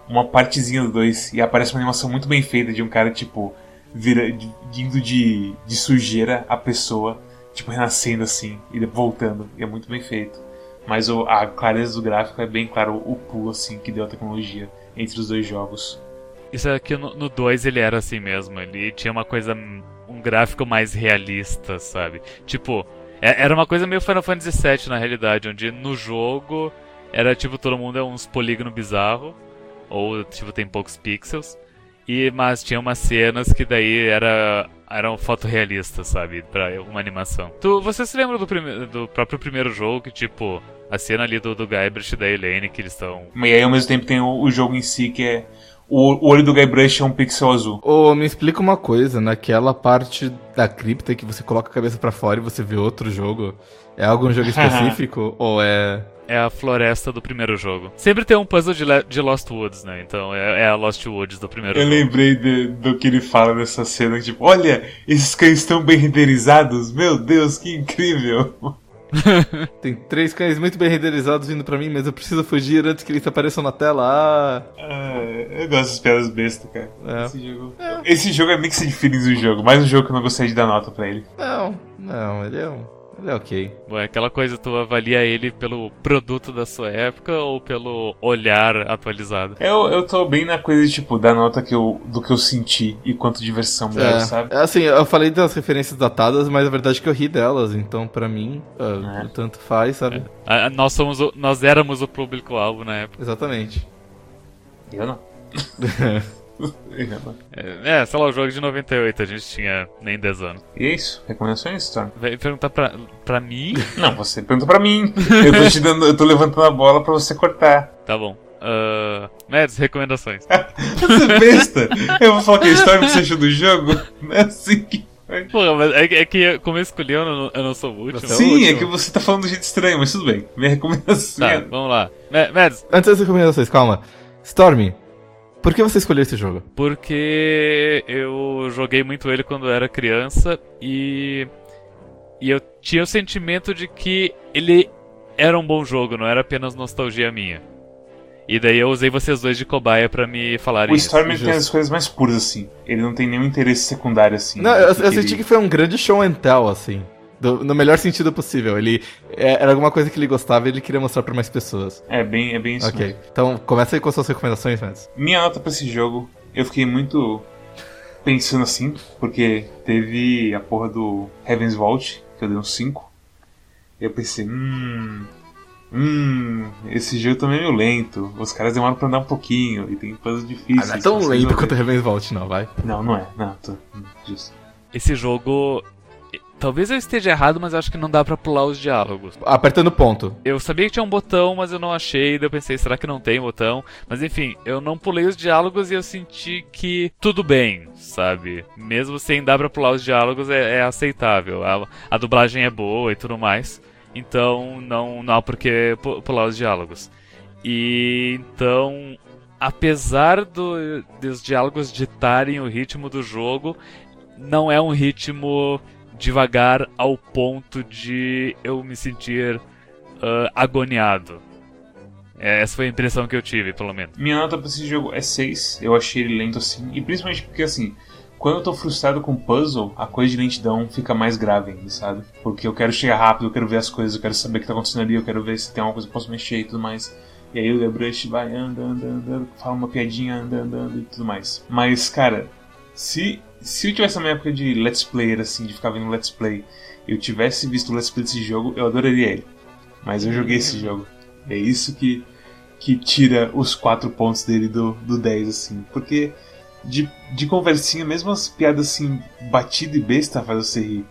uma partezinha do dois, e aparece uma animação muito bem feita de um cara, tipo, vira, indo de, de sujeira a pessoa, tipo, renascendo assim, e voltando, e é muito bem feito. Mas o, a clareza do gráfico é bem claro o pulo, assim, que deu a tecnologia entre os dois jogos. Isso aqui no dois ele era assim mesmo, ele tinha uma coisa, um gráfico mais realista, sabe? Tipo, é, era uma coisa meio Final Fantasy sete na realidade, onde no jogo era, tipo, todo mundo é uns polígonos bizarros, ou tipo tem poucos pixels, e, mas tinha umas cenas que daí era, eram fotorrealistas, sabe, pra uma animação. Tu, você se lembra do, prime- do próprio primeiro jogo, que tipo, a cena ali do, do Guybrush e da Elaine, que eles estão... E aí ao mesmo tempo tem o, o jogo em si, que é o, o olho do Guybrush é um pixel azul. Ô, oh, me explica uma coisa, naquela parte da cripta que você coloca a cabeça pra fora e você vê outro jogo, é algum jogo específico, ou é... É a floresta do primeiro jogo. Sempre tem um puzzle de, Le- de Lost Woods, né? Então é, é a Lost Woods do primeiro eu jogo. Eu lembrei de, do que ele fala nessa cena, tipo, olha, esses cães estão bem renderizados, meu Deus, que incrível. Tem três cães muito bem renderizados vindo pra mim, mas eu preciso fugir antes que eles apareçam na tela. Ah, é, eu gosto das piadas bestas, cara. É. Esse jogo é, Esse jogo é mixed feelings do jogo, mais um jogo que eu não gostei de dar nota pra ele. Não, não, ele é um... É ok. Bom, é aquela coisa, tu avalia ele pelo produto da sua época ou pelo olhar atualizado? Eu, eu tô bem na coisa de, tipo, da nota que eu, do que eu senti e quanto diversão deu, é, sabe? É assim, eu falei das referências datadas, mas a verdade é que eu ri delas, então pra mim, uh, é. tanto faz, sabe? É. Nós, somos o, nós éramos o público-alvo na época. Exatamente. Eu não. É, sei lá, o jogo de noventa e oito, a gente tinha nem dez anos. E é isso, recomendações, Storm? Vai perguntar pra, pra mim? Não, você pergunta pra mim. Eu tô te dando, eu tô levantando a bola pra você cortar. Tá bom. Uh, Mads, recomendações. Você besta! Eu vou falar que a Storm você achou do jogo? Não é assim que... Porra, mas é, é que como eu escolhi, eu não, eu não sou o último. Sim, é, o último. É que você tá falando de jeito estranho, mas tudo bem. Minha recomendação... Tá, vamos lá. Mads! Antes das recomendações, calma. Storm, por que você escolheu esse jogo? Porque eu joguei muito ele quando eu era criança e, e eu tinha o sentimento de que ele era um bom jogo, não era apenas nostalgia minha. E daí eu usei vocês dois de cobaia pra me falarem isso. O Storm tem as coisas mais puras, assim. Ele não tem nenhum interesse secundário, assim. Não, eu, eu ele... senti que foi um grande show and tell, assim. Do, no melhor sentido possível. Ele é, era alguma coisa que ele gostava e ele queria mostrar pra mais pessoas. É bem, é bem isso. Ok, mesmo. Então começa aí com as suas recomendações, Mads. Minha nota pra esse jogo, eu fiquei muito pensando assim, porque teve a porra do Heaven's Vault, que eu dei um cinco. E eu pensei, hum... Hum... Esse jogo também é meio lento. Os caras demoram pra andar um pouquinho e tem puzzles difíceis. Ah, não é tão lento resolver. Quanto o Heaven's Vault, não, vai? Não, não é. Não, tô... Justo. Esse jogo... Talvez eu esteja errado, mas acho que não dá pra pular os diálogos. Apertando ponto. Eu sabia que tinha um botão, mas eu não achei. Daí eu pensei, será que não tem botão? Mas enfim, eu não pulei os diálogos e eu senti que tudo bem, sabe? Mesmo sem dar pra pular os diálogos, é, é aceitável. A, a dublagem é boa e tudo mais. Então, não, não há por que pular os diálogos. E então, apesar do, dos diálogos ditarem o ritmo do jogo, não é um ritmo devagar ao ponto de eu me sentir uh, agoniado. Essa foi a impressão que eu tive, pelo menos. Minha nota pra esse jogo é seis, eu achei ele lento assim, e principalmente porque assim, quando eu tô frustrado com puzzle, a coisa de lentidão fica mais grave ainda, sabe? Porque eu quero chegar rápido, eu quero ver as coisas, eu quero saber o que tá acontecendo ali, eu quero ver se tem alguma coisa que eu posso mexer e tudo mais. E aí o Guybrush vai anda, anda, anda, fala uma piadinha, anda, anda, anda e tudo mais. Mas, cara, se, se eu tivesse na minha época de let's player, assim, de ficar vendo let's play, eu tivesse visto o let's play desse jogo, eu adoraria ele. Mas eu joguei esse jogo. É isso que, que tira os quatro pontos dele do, do dez, assim. Porque de, de conversinha, mesmo as piadas assim, batida e besta faz você rir.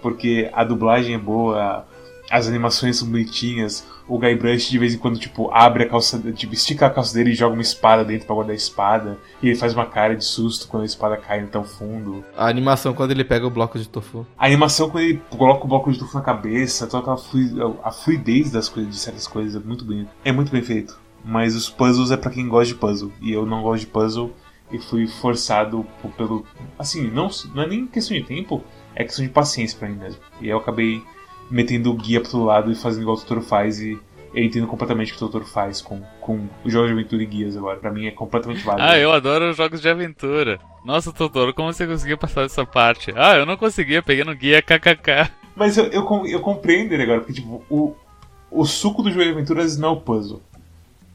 Porque a dublagem é boa, as animações são bonitinhas. O Guybrush de vez em quando, tipo, abre a calça, tipo, estica a calça dele e joga uma espada dentro pra guardar a espada. E ele faz uma cara de susto quando a espada cai no tão fundo. A animação quando ele pega o bloco de tofu. A animação quando ele coloca o bloco de tofu na cabeça, toda aquela flu- a fluidez das coisas, de certas coisas, é muito bonito. É muito bem feito. Mas os puzzles é pra quem gosta de puzzle. E eu não gosto de puzzle e fui forçado por, pelo... Assim, não, não é nem questão de tempo, é questão de paciência pra mim mesmo. E eu acabei metendo o guia pro lado e fazendo igual o Totoro faz, e eu entendo completamente o que o Totoro faz com, com os jogos de aventura e guias agora. Pra mim é completamente válido. Ah, eu adoro jogos de aventura. Nossa, Totoro, como você conseguiu passar dessa parte? Ah, eu não conseguia, peguei no guia, kkk. Mas eu, eu, eu compreendo ele agora, porque tipo, o, o suco do jogo de aventuras não é o puzzle.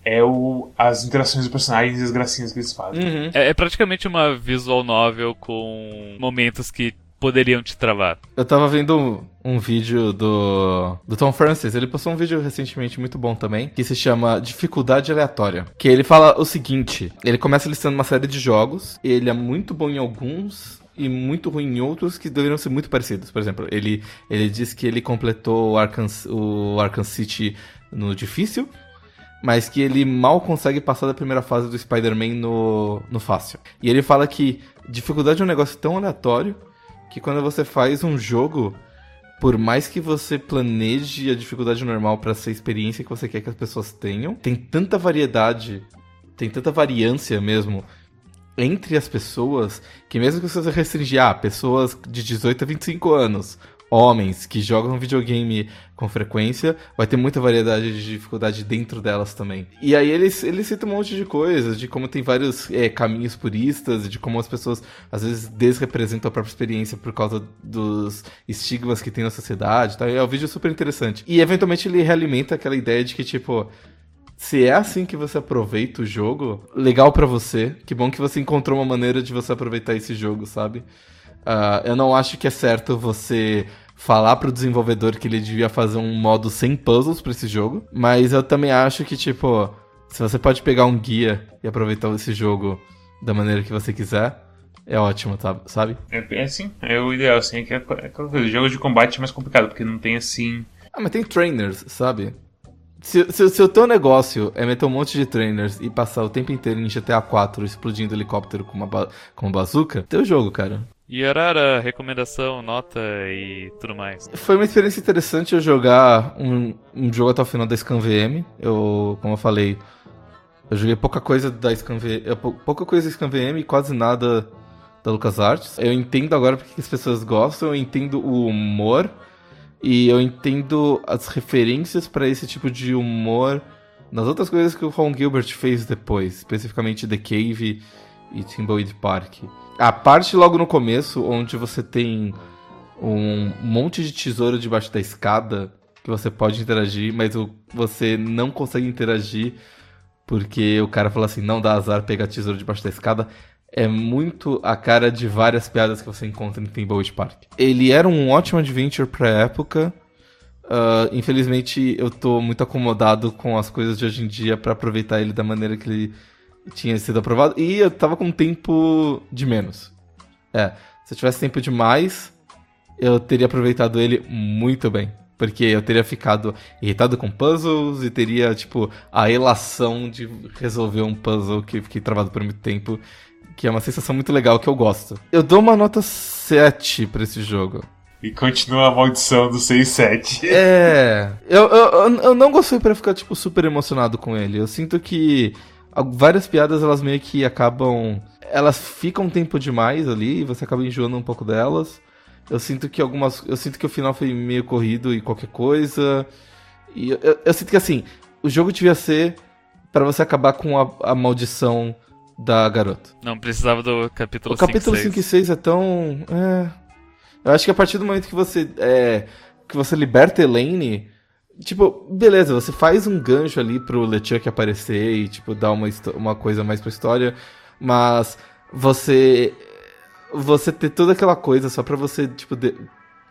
É o, as interações dos personagens e as gracinhas que eles fazem. Uhum. É, é praticamente uma visual novel com momentos que poderiam te travar. Eu tava vendo um, um vídeo do, do Tom Francis, ele postou um vídeo recentemente muito bom também, que se chama Dificuldade Aleatória, que ele fala o seguinte, ele começa listando uma série de jogos, ele é muito bom em alguns e muito ruim em outros que deveriam ser muito parecidos. Por exemplo, ele, ele diz que ele completou o Arkham, o Arkham City no difícil, mas que ele mal consegue passar da primeira fase do Spider-Man no, no fácil. E ele fala que dificuldade é um negócio tão aleatório que quando você faz um jogo, por mais que você planeje a dificuldade normal para ser a experiência que você quer que as pessoas tenham, tem tanta variedade, tem tanta variância mesmo entre as pessoas, que mesmo que você restringir a ah, pessoas de dezoito a vinte e cinco anos, homens que jogam videogame com frequência, vai ter muita variedade de dificuldade dentro delas também. E aí ele, ele cita um monte de coisas, de como tem vários é, caminhos puristas, de como as pessoas às vezes desrepresentam a própria experiência por causa dos estigmas que tem na sociedade, tá? É um vídeo super interessante. E eventualmente ele realimenta aquela ideia de que tipo, se é assim que você aproveita o jogo, legal pra você, que bom que você encontrou uma maneira de você aproveitar esse jogo, sabe? Uh, eu não acho que é certo você falar pro desenvolvedor que ele devia fazer um modo sem puzzles pra esse jogo, mas eu também acho que, tipo, se você pode pegar um guia e aproveitar esse jogo da maneira que você quiser, é ótimo, tá, sabe? É, é assim, é o ideal, assim, é que é, é, é, o jogo de combate é mais complicado, porque não tem, assim... Ah, mas tem trainers, sabe? Se, se, se o teu negócio é meter um monte de trainers e passar o tempo inteiro em G T A quatro explodindo helicóptero com uma, ba- com uma bazuca, teu jogo, cara. E Arara, recomendação, nota e tudo mais. Foi uma experiência interessante eu jogar um, um jogo até o final da Scan V M. Eu, como eu falei, eu joguei pouca coisa da Scan V M, pouca coisa da Scan V M e quase nada da LucasArts. Eu entendo agora porque as pessoas gostam, eu entendo o humor e eu entendo as referências para esse tipo de humor nas outras coisas que o Ron Gilbert fez depois, especificamente The Cave e Thimbleweed Park. A parte logo no começo, onde você tem um monte de tesouro debaixo da escada, que você pode interagir, mas você não consegue interagir porque o cara fala assim, não dá azar pegar tesouro debaixo da escada, é muito a cara de várias piadas que você encontra em Thimbleweed Park. Ele era um ótimo adventure pra época, uh, infelizmente eu tô muito acomodado com as coisas de hoje em dia pra aproveitar ele da maneira que ele... tinha sido aprovado, e eu tava com tempo de menos. É, se eu tivesse tempo demais, eu teria aproveitado ele muito bem. Porque eu teria ficado irritado com puzzles e teria, tipo, a elação de resolver um puzzle que eu fiquei travado por muito tempo, que é uma sensação muito legal que eu gosto. Eu dou uma nota sete pra esse jogo. E continua a maldição do seis sete. É, eu, eu, eu não gostei pra ficar, tipo, super emocionado com ele. Eu sinto que várias piadas, elas meio que acabam... Elas ficam um tempo demais ali e você acaba enjoando um pouco delas. Eu sinto que algumas... Eu sinto que o final foi meio corrido e qualquer coisa. E eu, eu, eu sinto que, assim, o jogo devia ser pra você acabar com a, a maldição da garota. Não, precisava do capítulo cinco e seis. O capítulo cinco e seis é tão... É... Eu acho que a partir do momento que você... É... que você liberta Elaine, tipo, beleza, você faz um gancho ali pro LeChuck aparecer e, tipo, dar uma, uma coisa mais pra história, mas você você ter toda aquela coisa só pra você, tipo, de,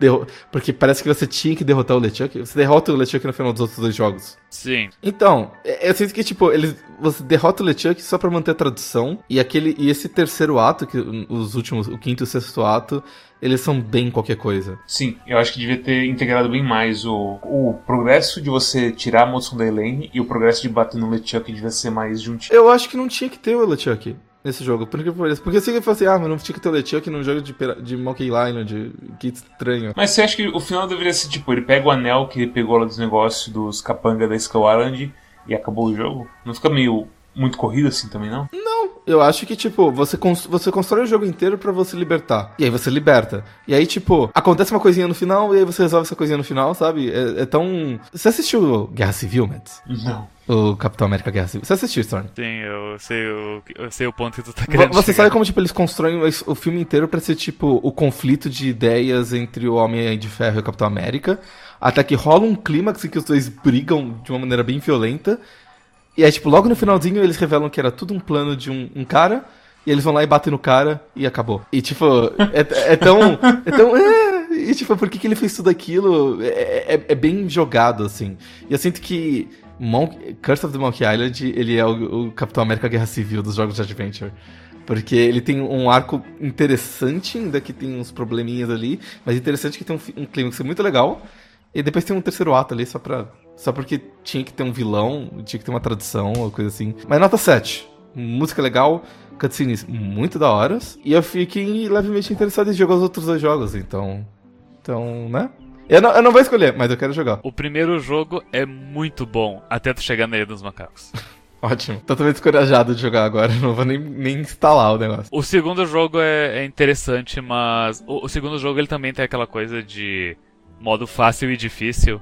de, porque parece que você tinha que derrotar o LeChuck, você derrota o LeChuck no final dos outros dois jogos. Sim. Então, eu sinto que, tipo, eles, você derrota o LeChuck só pra manter a tradução, e, aquele, e esse terceiro ato, que os últimos, o quinto e o sexto ato, eles são bem qualquer coisa. Sim, eu acho que devia ter integrado bem mais o, o progresso de você tirar a moção da Elaine e o progresso de bater no LeChuck devia ser mais juntinho. Eu acho que não tinha que ter o LeChuck nesse jogo, por incrível que pareça. Porque se ele fosse, ah, mas não tinha que ter o LeChuck num jogo de, de Monkey Island, de... que estranho. Mas você acha que o final deveria ser tipo, ele pega o anel que ele pegou lá dos negócios dos capanga da Skull Island e acabou o jogo? Não fica meio... muito corrido assim também, não? Não, eu acho que, tipo, você, cons- você constrói o jogo inteiro pra você libertar. E aí você liberta. E aí, tipo, acontece uma coisinha no final e aí você resolve essa coisinha no final, sabe? É, é tão... Você assistiu Guerra Civil, Mads? Não. O Capitão América Guerra Civil. Você assistiu, Storm? Sim, eu sei o, eu sei o ponto que tu tá querendo Você chegar. Sabe como, tipo, eles constroem o filme inteiro pra ser, tipo, o conflito de ideias entre o Homem de Ferro e o Capitão América, até que rola um clímax em que os dois brigam de uma maneira bem violenta. E aí, tipo, logo no finalzinho eles revelam que era tudo um plano de um, um cara, e eles vão lá e batem no cara, e acabou. E, tipo, é, é tão... É tão é, e, tipo, por que, que ele fez tudo aquilo? É, é, é bem jogado, assim. E eu sinto que Mon- Curse of the Monkey Island, ele é o, o Capitão América Guerra Civil dos jogos de Adventure. Porque ele tem um arco interessante, ainda que tem uns probleminhas ali, mas interessante que tem um, um clímax muito legal, e depois tem um terceiro ato ali só pra... Só porque tinha que ter um vilão, tinha que ter uma tradução, uma coisa assim. Mas nota sete. Música legal, cutscenes muito da hora. E eu fiquei levemente interessado em jogar os outros dois jogos, então... Então, né? Eu não, eu não vou escolher, mas eu quero jogar. O primeiro jogo é muito bom, até tu chegar na Ilha dos Macacos. Ótimo. Tô também descorajado de jogar agora, não vou nem, nem instalar o negócio. O segundo jogo é, é interessante, mas... O, o segundo jogo ele também tem aquela coisa de modo fácil e difícil.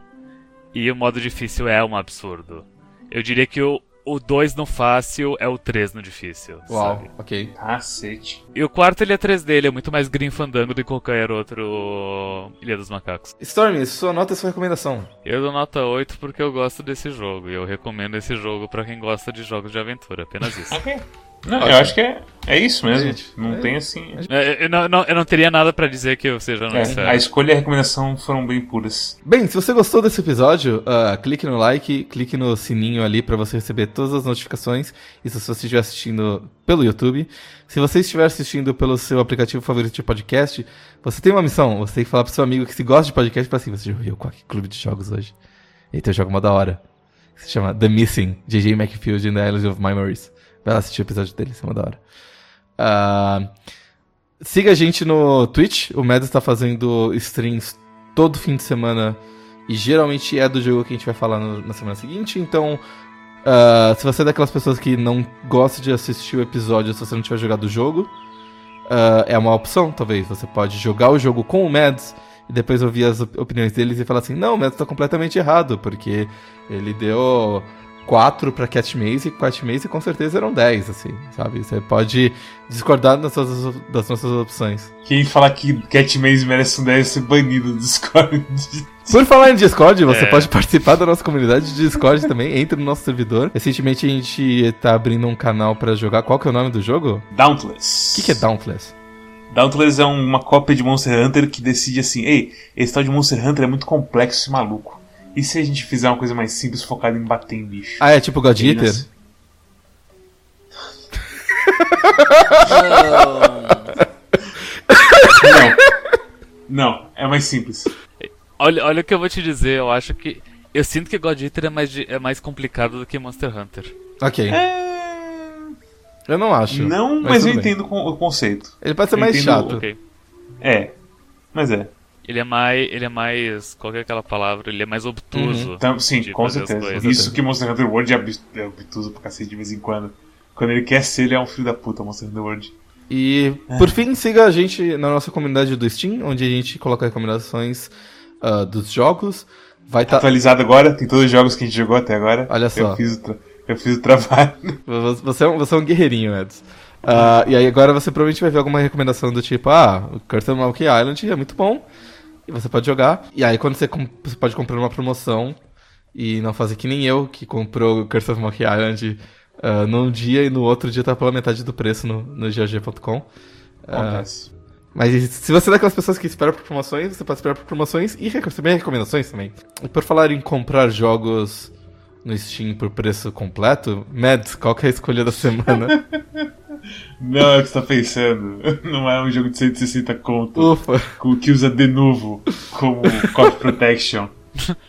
E o modo difícil é um absurdo. Eu diria que o dois no fácil é o três no difícil. Uau, sabe? Ok. Cacete. E o quarto ele é três D, ele é muito mais Grim Fandango do que qualquer outro Ilha dos Macacos. Storm, sua nota e sua recomendação? Eu dou nota oito porque eu gosto desse jogo. E eu recomendo esse jogo pra quem gosta de jogos de aventura, apenas isso. Ok. Não, eu acho que é, é isso mesmo. Gente, não é, tem assim. Gente... Eu, não, não, eu não teria nada pra dizer que eu seja não é, é. A escolha e a recomendação foram bem puras. Bem, se você gostou desse episódio, uh, clique no like, clique no sininho ali pra você receber todas as notificações. Isso se você estiver assistindo pelo YouTube. Se você estiver assistindo pelo seu aplicativo favorito de podcast, você tem uma missão. Você tem que falar pro seu amigo que se gosta de podcast pra assim: você já ouviu o Quack Clube de Jogos hoje? Eita, eu jogo uma da hora. Se chama The Missing, J J Macfield in the Island of Memories. Vai lá assistir o episódio dele, isso é uma da hora. Uh, siga a gente no Twitch. O Mads está fazendo streams todo fim de semana. E geralmente é do jogo que a gente vai falar no, na semana seguinte. Então, uh, se você é daquelas pessoas que não gosta de assistir o episódio se você não tiver jogado o jogo, uh, é uma opção, talvez. Você pode jogar o jogo com o Mads e depois ouvir as op- opiniões deles e falar assim: não, o Mads está completamente errado, porque ele deu... quatro pra Catmaze, e Catmaze com certeza eram dez, assim, sabe? Você pode discordar das nossas, das nossas opções. Quem falar que Catmaze merece um dez ser banido do Discord. Por falar em Discord, você é. pode participar da nossa comunidade de Discord também, entre no nosso servidor. Recentemente a gente tá abrindo um canal pra jogar. Qual que é o nome do jogo? Dauntless. O que, que é Dauntless? Dauntless é uma cópia de Monster Hunter que decide assim: ei, esse tal de Monster Hunter é muito complexo e maluco. E se a gente fizer uma coisa mais simples, focada em bater em bicho? Ah, é tipo God Eater? Nas... Não. Não, é mais simples. Olha, olha o que eu vou te dizer, eu acho que... Eu sinto que God Eater é mais, é mais complicado do que Monster Hunter. Ok. É... Eu não acho. Não, mas, mas eu entendo bem o conceito. Ele pode ser eu mais entendo... chato. Okay. É, mas é. Ele é mais, ele é mais, qual que é aquela palavra? Ele é mais obtuso. Uhum. Então, sim, com certeza. Isso que Monster Hunter World é obtuso pra cacete de vez em quando. Quando ele quer ser, ele é um filho da puta, Monster Hunter World. E, é. por fim, siga a gente na nossa comunidade do Steam, onde a gente coloca recomendações uh, dos jogos. Vai tá... atualizado agora, tem todos os jogos que a gente jogou até agora. Olha só. Eu fiz o, tra... eu fiz o trabalho. Você é um, você é um guerreirinho, Edson. Uh, e aí agora você provavelmente vai ver alguma recomendação do tipo, ah, o Curse of Monkey Island é muito bom, e você pode jogar. E aí quando você, comp- você pode comprar uma promoção, e não fazer que nem eu, que comprou o Curse of Monkey Island uh, num dia e no outro dia tá pela metade do preço no, no G O G ponto com. Uh, mas se você é daquelas pessoas que esperam por promoções, você pode esperar por promoções e receber recomendações também. E por falar em comprar jogos no Steam por preço completo, Mads, qual que é a escolha da semana? Não é o que você tá pensando. Não é um jogo de cento e sessenta conto. Ufa. Que usa de novo como Copy Protection.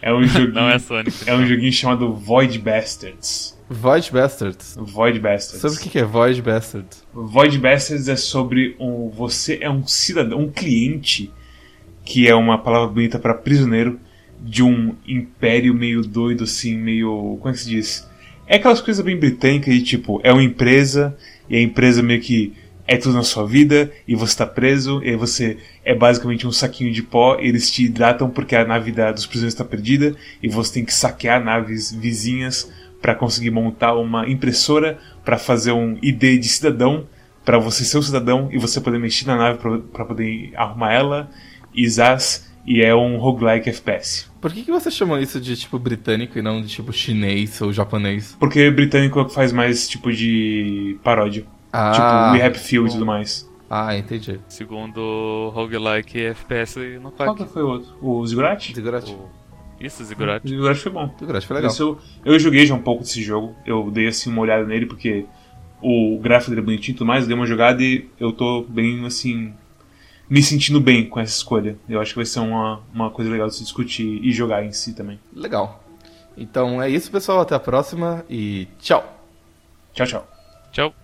É um joguinho. Não é Sonic. É um joguinho chamado Void Bastards. Void Bastards? Void Bastards. Sobre o que é Void Bastards? Void Bastards é sobre um. Você é um cidadão, um cliente, que é uma palavra bonita pra prisioneiro, de um império meio doido, assim, meio. Como é que se diz? É aquelas coisas bem britânicas de tipo, é uma empresa. E a empresa meio que é tudo na sua vida, e você tá preso, e aí você é basicamente um saquinho de pó, eles te hidratam porque a nave dos prisioneiros tá perdida, e você tem que saquear naves vizinhas para conseguir montar uma impressora para fazer um I D de cidadão, para você ser um cidadão e você poder mexer na nave para poder arrumar ela, e zás, e é um roguelike F P S. Por que, que você chamou isso de tipo britânico e não de tipo chinês ou japonês? Porque britânico é o que faz mais tipo de paródia. Ah, tipo We Happy Few e tudo mais. Ah, entendi. Segundo roguelike F P S no Quack. Qual que foi o outro? O Zigurati? Zigurati. O... Isso, Zigurati. Zigurati foi bom. Zigurati foi legal. Isso, eu joguei já um pouco desse jogo. Eu dei assim uma olhada nele porque o gráfico dele é bonitinho e tudo mais. Eu dei uma jogada e eu tô bem assim... me sentindo bem com essa escolha. Eu acho que vai ser uma, uma coisa legal de se discutir e jogar em si também. Legal. Então é isso, pessoal. Até a próxima e tchau. Tchau, tchau. Tchau.